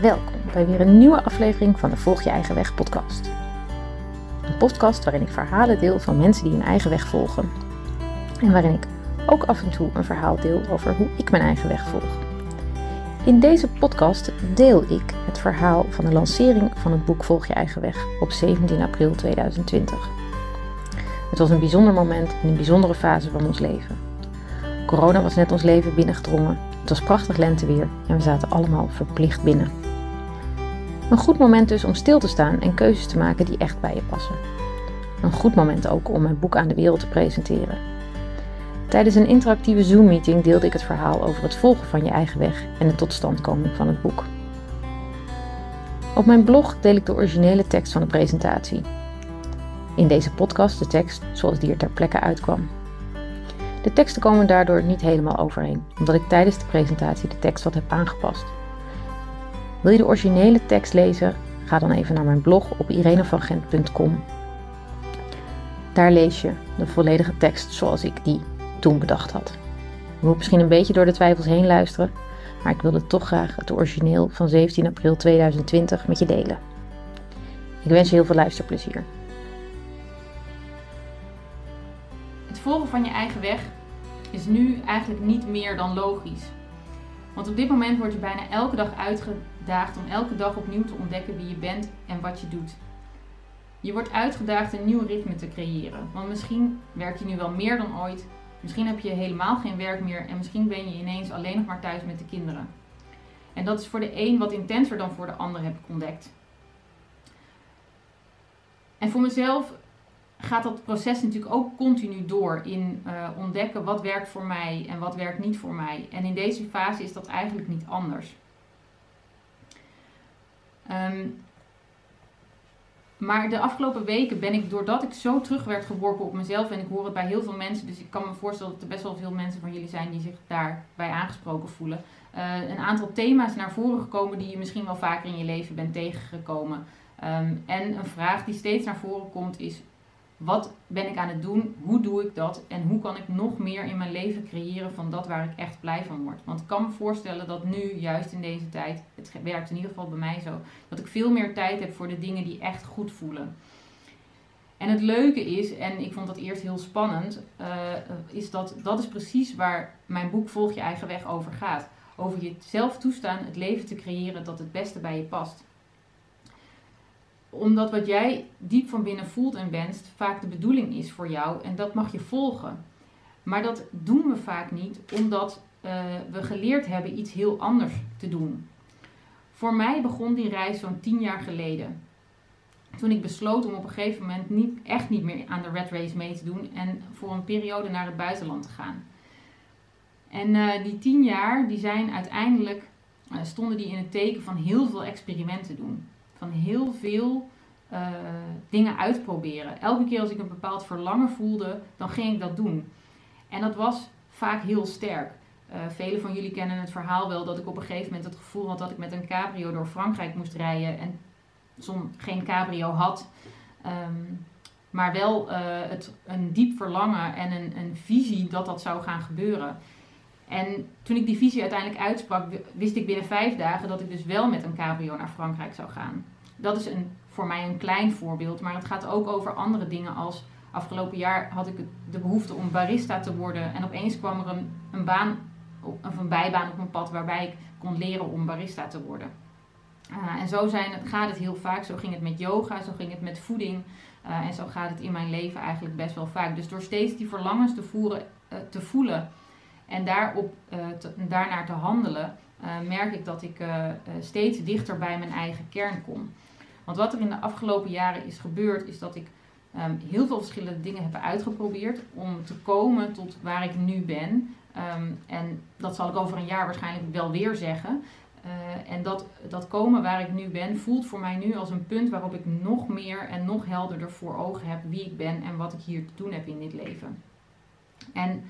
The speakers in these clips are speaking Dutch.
Welkom bij weer een nieuwe aflevering van de Volg Je Eigen Weg podcast. Een podcast waarin ik verhalen deel van mensen die hun eigen weg volgen. En waarin ik ook af en toe een verhaal deel over hoe ik mijn eigen weg volg. In deze podcast deel ik het verhaal van de lancering van het boek Volg Je Eigen Weg op 17 april 2020. Het was een bijzonder moment in een bijzondere fase van ons leven. Corona was net ons leven binnengedrongen. Het was prachtig lenteweer en we zaten allemaal verplicht binnen. Een goed moment dus om stil te staan en keuzes te maken die echt bij je passen. Een goed moment ook om mijn boek aan de wereld te presenteren. Tijdens een interactieve Zoom-meeting deelde ik het verhaal over het volgen van je eigen weg en de totstandkoming van het boek. Op mijn blog deel ik de originele tekst van de presentatie. In deze podcast de tekst zoals die er ter plekke uitkwam. De teksten komen daardoor niet helemaal overeen, omdat ik tijdens de presentatie de tekst wat heb aangepast. Wil je de originele tekst lezen? Ga dan even naar mijn blog op irenevangent.com. Daar lees je de volledige tekst zoals ik die toen bedacht had. Je moet misschien een beetje door de twijfels heen luisteren, maar ik wilde toch graag het origineel van 17 april 2020 met je delen. Ik wens je heel veel luisterplezier. Het volgen van je eigen weg is nu eigenlijk niet meer dan logisch. Want op dit moment word je bijna elke dag uitgedaagd om elke dag opnieuw te ontdekken wie je bent en wat je doet. Je wordt uitgedaagd een nieuw ritme te creëren. Want misschien werk je nu wel meer dan ooit. Misschien heb je helemaal geen werk meer en misschien ben je ineens alleen nog maar thuis met de kinderen. En dat is voor de een wat intenser dan voor de ander, heb ik ontdekt. En voor mezelf gaat dat proces natuurlijk ook continu door in ontdekken wat werkt voor mij en wat werkt niet voor mij. En in deze fase is dat eigenlijk niet anders. Maar de afgelopen weken ben ik, doordat ik zo terug werd geworpen op mezelf, en ik hoor het bij heel veel mensen, dus ik kan me voorstellen dat er best wel veel mensen van jullie zijn die zich daarbij aangesproken voelen. Een aantal thema's naar voren gekomen die je misschien wel vaker in je leven bent tegengekomen. En een vraag die steeds naar voren komt is: wat ben ik aan het doen? Hoe doe ik dat? En hoe kan ik nog meer in mijn leven creëren van dat waar ik echt blij van word? Want ik kan me voorstellen dat nu, juist in deze tijd, het werkt in ieder geval bij mij zo, dat ik veel meer tijd heb voor de dingen die echt goed voelen. En het leuke is, en ik vond dat eerst heel spannend, is dat is precies waar mijn boek Volg Je Eigen Weg over gaat. Over jezelf toestaan het leven te creëren dat het beste bij je past. Omdat wat jij diep van binnen voelt en wenst vaak de bedoeling is voor jou en dat mag je volgen. Maar dat doen we vaak niet omdat we geleerd hebben iets heel anders te doen. Voor mij begon die reis zo'n 10 jaar geleden. Toen ik besloot om op een gegeven moment echt niet meer aan de Red Race mee te doen en voor een periode naar het buitenland te gaan. En die 10 jaar die zijn uiteindelijk, stonden die in het teken van heel veel experimenten doen. Van heel veel dingen uitproberen. Elke keer als ik een bepaald verlangen voelde, dan ging ik dat doen. En dat was vaak heel sterk. Velen van jullie kennen het verhaal wel dat ik op een gegeven moment het gevoel had dat ik met een cabrio door Frankrijk moest rijden. En soms geen cabrio had. Maar wel een diep verlangen en een visie dat dat zou gaan gebeuren. En toen ik die visie uiteindelijk uitsprak, wist ik binnen 5 dagen dat ik dus wel met een cabrio naar Frankrijk zou gaan. Dat is voor mij een klein voorbeeld, maar het gaat ook over andere dingen als: afgelopen jaar had ik de behoefte om barista te worden en opeens kwam er een baan of een bijbaan op mijn pad waarbij ik kon leren om barista te worden. En zo gaat het heel vaak. Zo ging het met yoga, zo ging het met voeding en zo gaat het in mijn leven eigenlijk best wel vaak. Dus door steeds die verlangens te voelen en daarnaar te handelen, merk ik dat ik steeds dichter bij mijn eigen kern kom. Want wat er in de afgelopen jaren is gebeurd, is dat ik heel veel verschillende dingen heb uitgeprobeerd om te komen tot waar ik nu ben. En dat zal ik over een jaar waarschijnlijk wel weer zeggen. En dat komen waar ik nu ben, voelt voor mij nu als een punt waarop ik nog meer en nog helderder voor ogen heb wie ik ben en wat ik hier te doen heb in dit leven. En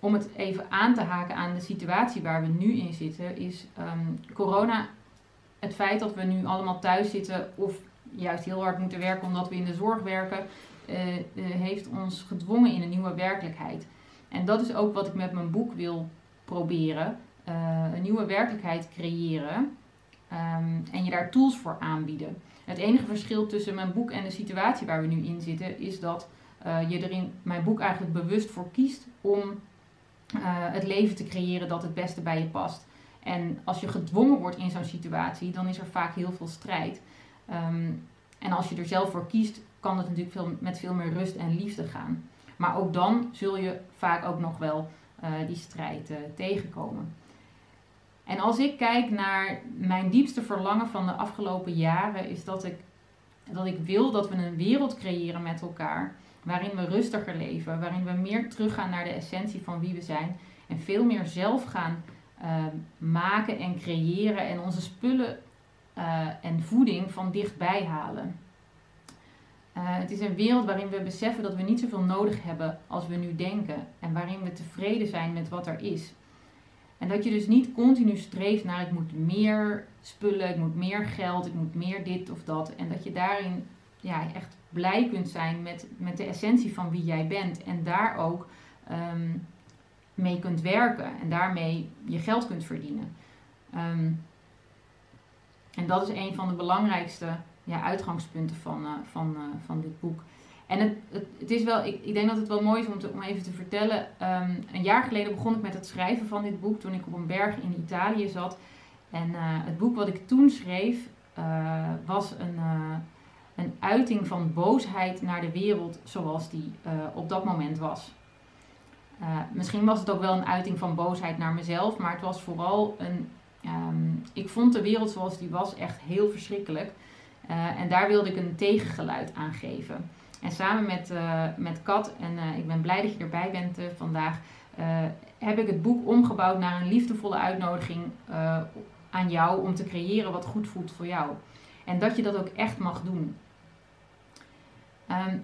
om het even aan te haken aan de situatie waar we nu in zitten, is corona, het feit dat we nu allemaal thuis zitten of juist heel hard moeten werken omdat we in de zorg werken, heeft ons gedwongen in een nieuwe werkelijkheid. En dat is ook wat ik met mijn boek wil proberen, een nieuwe werkelijkheid creëren en je daar tools voor aanbieden. Het enige verschil tussen mijn boek en de situatie waar we nu in zitten is dat je er in mijn boek eigenlijk bewust voor kiest om het leven te creëren dat het beste bij je past. En als je gedwongen wordt in zo'n situatie, dan is er vaak heel veel strijd. En als je er zelf voor kiest, kan het natuurlijk met veel meer rust en liefde gaan. Maar ook dan zul je vaak ook nog wel die strijd tegenkomen. En als ik kijk naar mijn diepste verlangen van de afgelopen jaren, is dat ik wil dat we een wereld creëren met elkaar waarin we rustiger leven, waarin we meer teruggaan naar de essentie van wie we zijn en veel meer zelf gaan maken en creëren en onze spullen en voeding van dichtbij halen. Het is een wereld waarin we beseffen dat we niet zoveel nodig hebben als we nu denken en waarin we tevreden zijn met wat er is. En dat je dus niet continu streeft naar ik moet meer spullen, ik moet meer geld, ik moet meer dit of dat. En dat je daarin echt blij kunt zijn met de essentie van wie jij bent. En daar ook mee kunt werken en daarmee je geld kunt verdienen. En dat is een van de belangrijkste uitgangspunten van dit boek. En het is wel, ik denk dat het wel mooi is om even te vertellen. Een jaar geleden begon ik met het schrijven van dit boek toen ik op een berg in Italië zat. En het boek wat ik toen schreef was een uiting van boosheid naar de wereld zoals die op dat moment was. Misschien was het ook wel een uiting van boosheid naar mezelf, maar het was vooral ik vond de wereld zoals die was echt heel verschrikkelijk. En daar wilde ik een tegengeluid aan geven. En samen met Kat, en ik ben blij dat je erbij bent vandaag, heb ik het boek omgebouwd naar een liefdevolle uitnodiging aan jou om te creëren wat goed voelt voor jou. En dat je dat ook echt mag doen.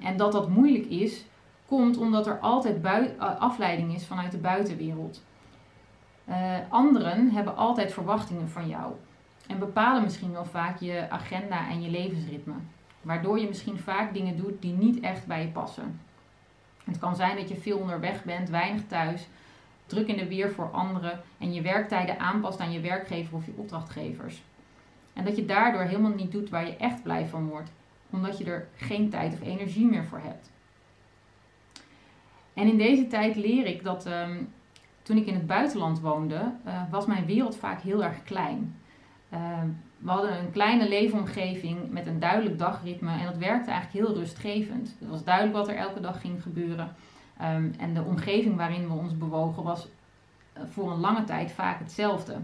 En dat dat moeilijk is, komt omdat er altijd afleiding is vanuit de buitenwereld. Anderen hebben altijd verwachtingen van jou. En bepalen misschien wel vaak je agenda en je levensritme. Waardoor je misschien vaak dingen doet die niet echt bij je passen. Het kan zijn dat je veel onderweg bent, weinig thuis, druk in de weer voor anderen en je werktijden aanpast aan je werkgever of je opdrachtgevers. En dat je daardoor helemaal niet doet waar je echt blij van wordt, omdat je er geen tijd of energie meer voor hebt. En in deze tijd leer ik dat toen ik in het buitenland woonde, was mijn wereld vaak heel erg klein. We hadden een kleine leefomgeving met een duidelijk dagritme en dat werkte eigenlijk heel rustgevend. Het was duidelijk wat er elke dag ging gebeuren. En de omgeving waarin we ons bewogen was voor een lange tijd vaak hetzelfde.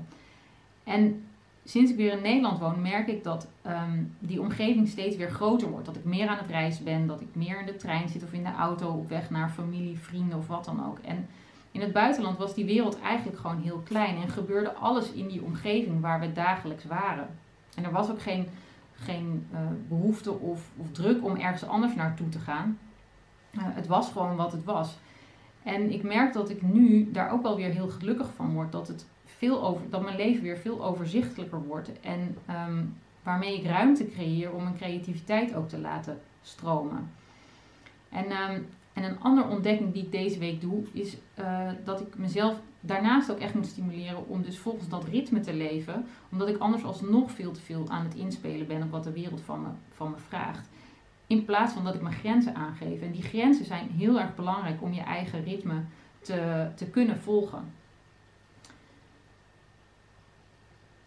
En sinds ik weer in Nederland woon merk ik dat die omgeving steeds weer groter wordt. Dat ik meer aan het reizen ben, dat ik meer in de trein zit of in de auto op weg naar familie, vrienden of wat dan ook. En in het buitenland was die wereld eigenlijk gewoon heel klein en gebeurde alles in die omgeving waar we dagelijks waren. En er was ook geen behoefte of druk om ergens anders naartoe te gaan. Het was gewoon wat het was. En ik merk dat ik nu daar ook wel weer heel gelukkig van word. Dat mijn leven weer veel overzichtelijker wordt. En waarmee ik ruimte creëer om mijn creativiteit ook te laten stromen. En een andere ontdekking die ik deze week doe, is dat ik mezelf daarnaast ook echt moet stimuleren om dus volgens dat ritme te leven. Omdat ik anders alsnog veel te veel aan het inspelen ben op wat de wereld van me vraagt. In plaats van dat ik mijn grenzen aangeef. En die grenzen zijn heel erg belangrijk om je eigen ritme te kunnen volgen.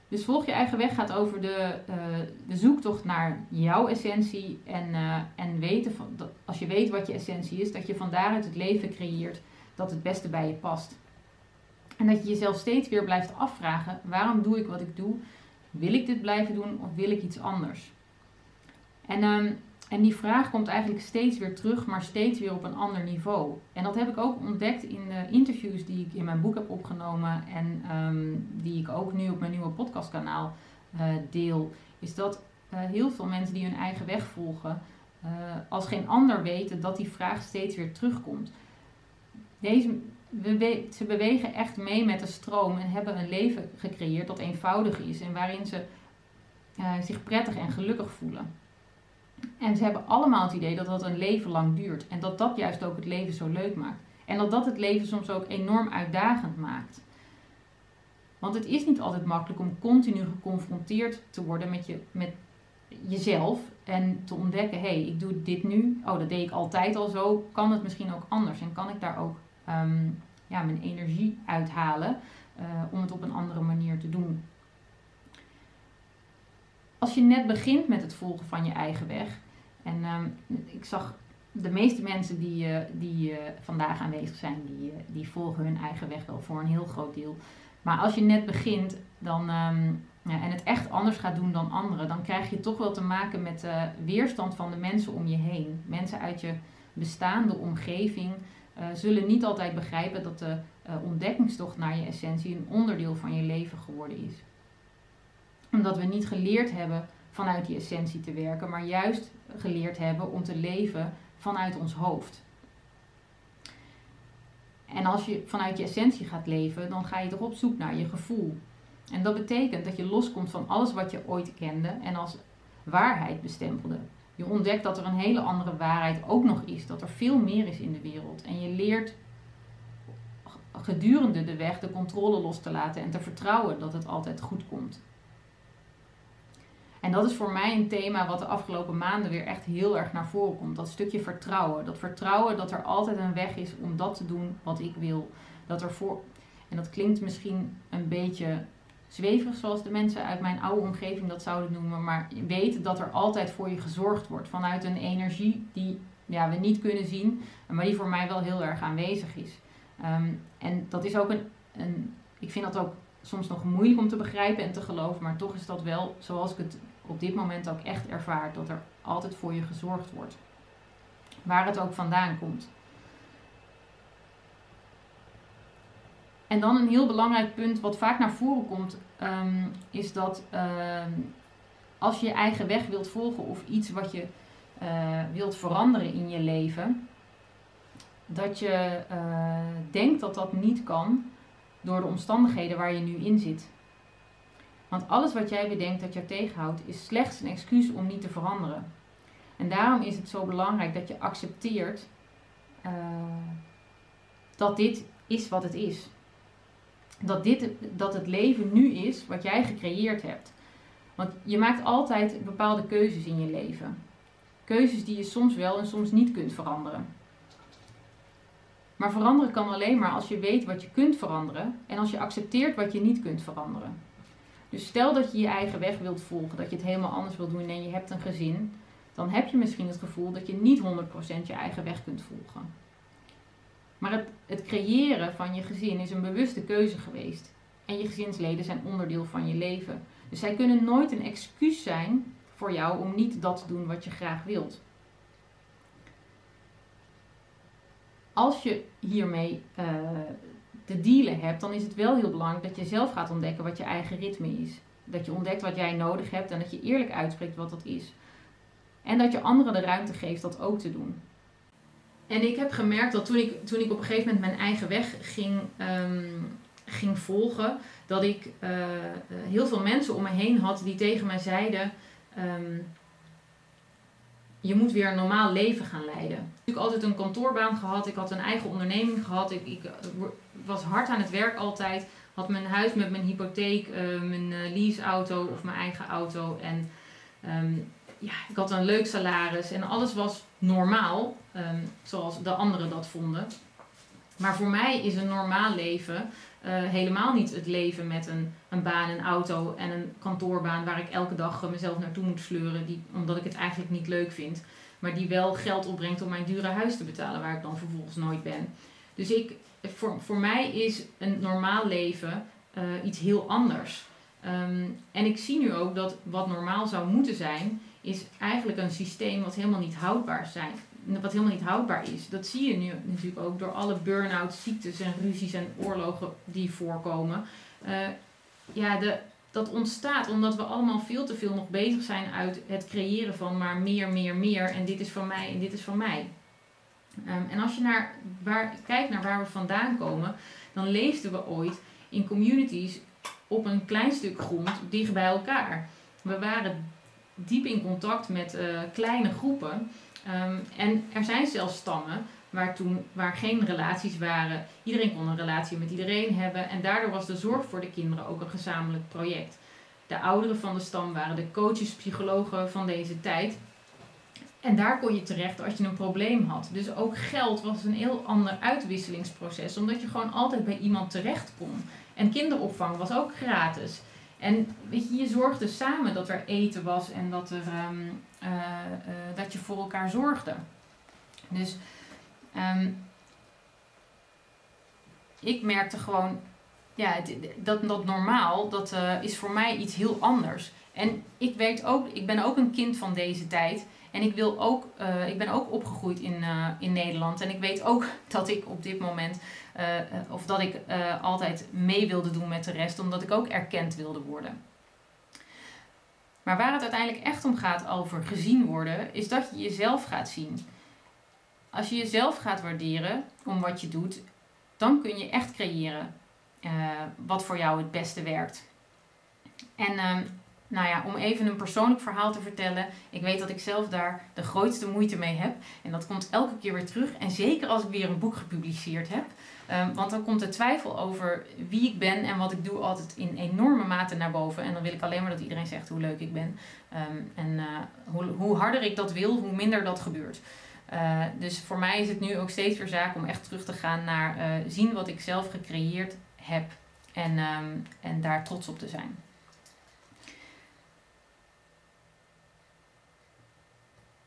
Dus Volg Je Eigen Weg gaat over de zoektocht naar jouw essentie. En weten dat als je weet wat je essentie is, dat je van daaruit het leven creëert dat het beste bij je past. En dat je jezelf steeds weer blijft afvragen, waarom doe ik wat ik doe? Wil ik dit blijven doen of wil ik iets anders? En die vraag komt eigenlijk steeds weer terug, maar steeds weer op een ander niveau. En dat heb ik ook ontdekt in de interviews die ik in mijn boek heb opgenomen en die ik ook nu op mijn nieuwe podcastkanaal deel. Is dat heel veel mensen die hun eigen weg volgen, als geen ander weten dat die vraag steeds weer terugkomt. Ze bewegen echt mee met de stroom en hebben een leven gecreëerd dat eenvoudig is en waarin ze zich prettig en gelukkig voelen. En ze hebben allemaal het idee dat dat een leven lang duurt. En dat dat juist ook het leven zo leuk maakt. En dat dat het leven soms ook enorm uitdagend maakt. Want het is niet altijd makkelijk om continu geconfronteerd te worden met jezelf. En te ontdekken, hé, ik doe dit nu. Oh, dat deed ik altijd al zo. Kan het misschien ook anders? En kan ik daar ook mijn energie uithalen om het op een andere manier te doen? Als je net begint met het volgen van je eigen weg. En ik zag de meeste mensen die vandaag aanwezig zijn, die volgen hun eigen weg wel voor een heel groot deel. Maar als je net begint en het echt anders gaat doen dan anderen, dan krijg je toch wel te maken met weerstand van de mensen om je heen. Mensen uit je bestaande omgeving zullen niet altijd begrijpen dat de ontdekkingstocht naar je essentie een onderdeel van je leven geworden is. Omdat we niet geleerd hebben vanuit die essentie te werken, maar juist geleerd hebben om te leven vanuit ons hoofd. En als je vanuit je essentie gaat leven, dan ga je toch op zoek naar je gevoel. En dat betekent dat je loskomt van alles wat je ooit kende en als waarheid bestempelde. Je ontdekt dat er een hele andere waarheid ook nog is, dat er veel meer is in de wereld. En je leert gedurende de weg de controle los te laten en te vertrouwen dat het altijd goed komt. En dat is voor mij een thema wat de afgelopen maanden weer echt heel erg naar voren komt. Dat stukje vertrouwen. Dat vertrouwen dat er altijd een weg is om dat te doen wat ik wil. En dat klinkt misschien een beetje zweverig zoals de mensen uit mijn oude omgeving dat zouden noemen. Maar weten dat er altijd voor je gezorgd wordt. Vanuit een energie die we niet kunnen zien. Maar die voor mij wel heel erg aanwezig is. En dat is ook ik vind dat ook soms nog moeilijk om te begrijpen en te geloven. Maar toch is dat wel zoals ik het op dit moment ook echt ervaar. Dat er altijd voor je gezorgd wordt. Waar het ook vandaan komt. En dan een heel belangrijk punt wat vaak naar voren komt. Is dat als je je eigen weg wilt volgen. Of iets wat je wilt veranderen in je leven. Dat je denkt dat dat niet kan. Door de omstandigheden waar je nu in zit. Want alles wat jij bedenkt dat je tegenhoudt is slechts een excuus om niet te veranderen. En daarom is het zo belangrijk dat je accepteert dat dit is wat het is. Dat het leven nu is wat jij gecreëerd hebt. Want je maakt altijd bepaalde keuzes in je leven. Keuzes die je soms wel en soms niet kunt veranderen. Maar veranderen kan alleen maar als je weet wat je kunt veranderen en als je accepteert wat je niet kunt veranderen. Dus stel dat je je eigen weg wilt volgen, dat je het helemaal anders wilt doen en je hebt een gezin, dan heb je misschien het gevoel dat je niet 100% je eigen weg kunt volgen. Maar het creëren van je gezin is een bewuste keuze geweest. En je gezinsleden zijn onderdeel van je leven. Dus zij kunnen nooit een excuus zijn voor jou om niet dat te doen wat je graag wilt. Als je hiermee te dealen hebt, dan is het wel heel belangrijk dat je zelf gaat ontdekken wat je eigen ritme is. Dat je ontdekt wat jij nodig hebt en dat je eerlijk uitspreekt wat dat is. En dat je anderen de ruimte geeft dat ook te doen. En ik heb gemerkt dat toen ik op een gegeven moment mijn eigen weg ging volgen, dat ik heel veel mensen om me heen had die tegen mij zeiden: je moet weer een normaal leven gaan leiden. Ik heb natuurlijk altijd een kantoorbaan gehad. Ik had een eigen onderneming gehad. Ik was hard aan het werk altijd. Had mijn huis met mijn hypotheek, mijn leaseauto of mijn eigen auto. En ik had een leuk salaris. En alles was normaal. Zoals de anderen dat vonden. Maar voor mij is een normaal leven helemaal niet het leven met een baan, een auto en een kantoorbaan waar ik elke dag mezelf naartoe moet sleuren, omdat ik het eigenlijk niet leuk vind, maar die wel geld opbrengt om mijn dure huis te betalen waar ik dan vervolgens nooit ben. Dus voor mij is een normaal leven iets heel anders. En ik zie nu ook dat wat normaal zou moeten zijn, is eigenlijk een systeem wat helemaal niet houdbaar zijn. Wat helemaal niet houdbaar is. Dat zie je nu natuurlijk ook door alle burn-outs, ziektes en ruzies en oorlogen die voorkomen. Dat ontstaat omdat we allemaal veel te veel nog bezig zijn uit het creëren van maar meer. En dit is van mij en dit is van mij. En als je kijkt naar waar we vandaan komen, dan leefden we ooit in communities op een klein stuk grond dicht bij elkaar. We waren diep in contact met kleine groepen. En er zijn zelfs stammen waar geen relaties waren. Iedereen kon een relatie met iedereen hebben. En daardoor was de zorg voor de kinderen ook een gezamenlijk project. De ouderen van de stam waren de coaches, psychologen van deze tijd. En daar kon je terecht als je een probleem had. Dus ook geld was een heel ander uitwisselingsproces. Omdat je gewoon altijd bij iemand terecht kon. En kinderopvang was ook gratis. En weet je, je zorgde samen dat er eten was en dat je voor elkaar zorgde. Dus ik merkte gewoon, dat normaal, dat is voor mij iets heel anders. En ik weet ook, ik ben ook een kind van deze tijd. En ik wil ook, ik ben ook opgegroeid in Nederland. En ik weet ook dat ik op dit moment, altijd mee wilde doen met de rest. Omdat ik ook erkend wilde worden. Maar waar het uiteindelijk echt om gaat over gezien worden, is dat je jezelf gaat zien. Als je jezelf gaat waarderen om wat je doet, dan kun je echt creëren wat voor jou het beste werkt. En om even een persoonlijk verhaal te vertellen. Ik weet dat ik zelf daar de grootste moeite mee heb. En dat komt elke keer weer terug. En zeker als ik weer een boek gepubliceerd heb. Want dan komt de twijfel over wie ik ben en wat ik doe altijd in enorme mate naar boven. En dan wil ik alleen maar dat iedereen zegt hoe leuk ik ben. Hoe harder ik dat wil, hoe minder dat gebeurt. Dus voor mij is het nu ook steeds weer zaak om echt terug te gaan naar zien wat ik zelf gecreëerd heb. En daar trots op te zijn.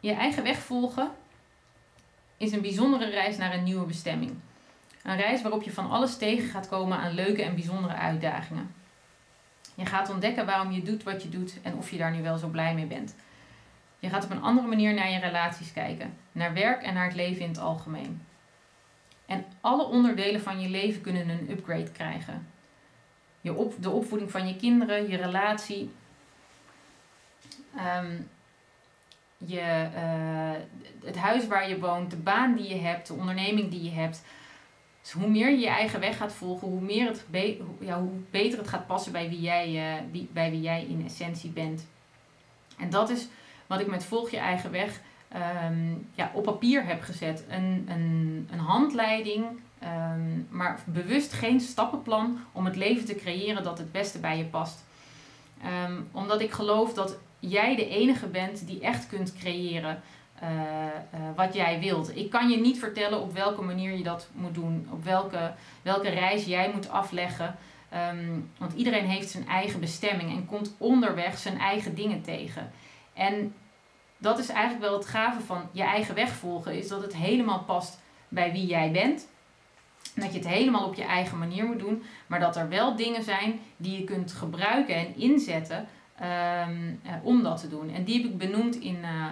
Je eigen weg volgen is een bijzondere reis naar een nieuwe bestemming. Een reis waarop je van alles tegen gaat komen aan leuke en bijzondere uitdagingen. Je gaat ontdekken waarom je doet wat je doet en of je daar nu wel zo blij mee bent. Je gaat op een andere manier naar je relaties kijken, naar werk en naar het leven in het algemeen. En alle onderdelen van je leven kunnen een upgrade krijgen. De opvoeding van je kinderen, je relatie. Het huis waar je woont, de baan die je hebt, de onderneming die je hebt. Dus hoe meer je je eigen weg gaat volgen, hoe beter het gaat passen bij wie jij in essentie bent. En dat is wat ik met Volg Je Eigen Weg op papier heb gezet. Een handleiding, maar bewust geen stappenplan om het leven te creëren dat het beste bij je past. Omdat ik geloof dat jij de enige bent die echt kunt creëren wat jij wilt. Ik kan je niet vertellen op welke manier je dat moet doen. Op welke reis jij moet afleggen. Want iedereen heeft zijn eigen bestemming. En komt onderweg zijn eigen dingen tegen. En dat is eigenlijk wel het gave van je eigen weg volgen. Is dat het helemaal past bij wie jij bent. Dat je het helemaal op je eigen manier moet doen. Maar dat er wel dingen zijn die je kunt gebruiken en inzetten om dat te doen. En die heb ik benoemd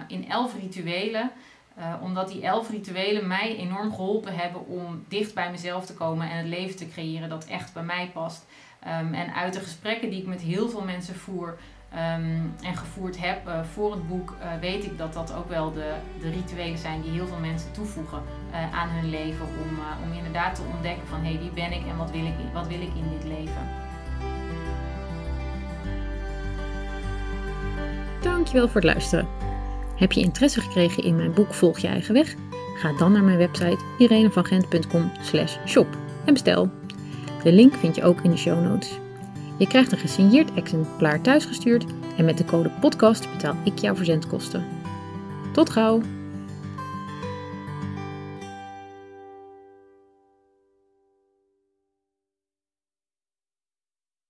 in 11 rituelen. Omdat die 11 rituelen mij enorm geholpen hebben om dicht bij mezelf te komen en het leven te creëren dat echt bij mij past. En uit de gesprekken die ik met heel veel mensen voer en gevoerd heb voor het boek, weet ik dat dat ook wel de rituelen zijn die heel veel mensen toevoegen aan hun leven. Om inderdaad te ontdekken van wie ben ik en wat wil ik in dit leven. Dankjewel voor het luisteren. Heb je interesse gekregen in mijn boek Volg Je Eigen Weg? Ga dan naar mijn website irenevangent.com/shop en bestel. De link vind je ook in de show notes. Je krijgt een gesigneerd exemplaar thuisgestuurd en met de code podcast betaal ik jouw verzendkosten. Tot gauw!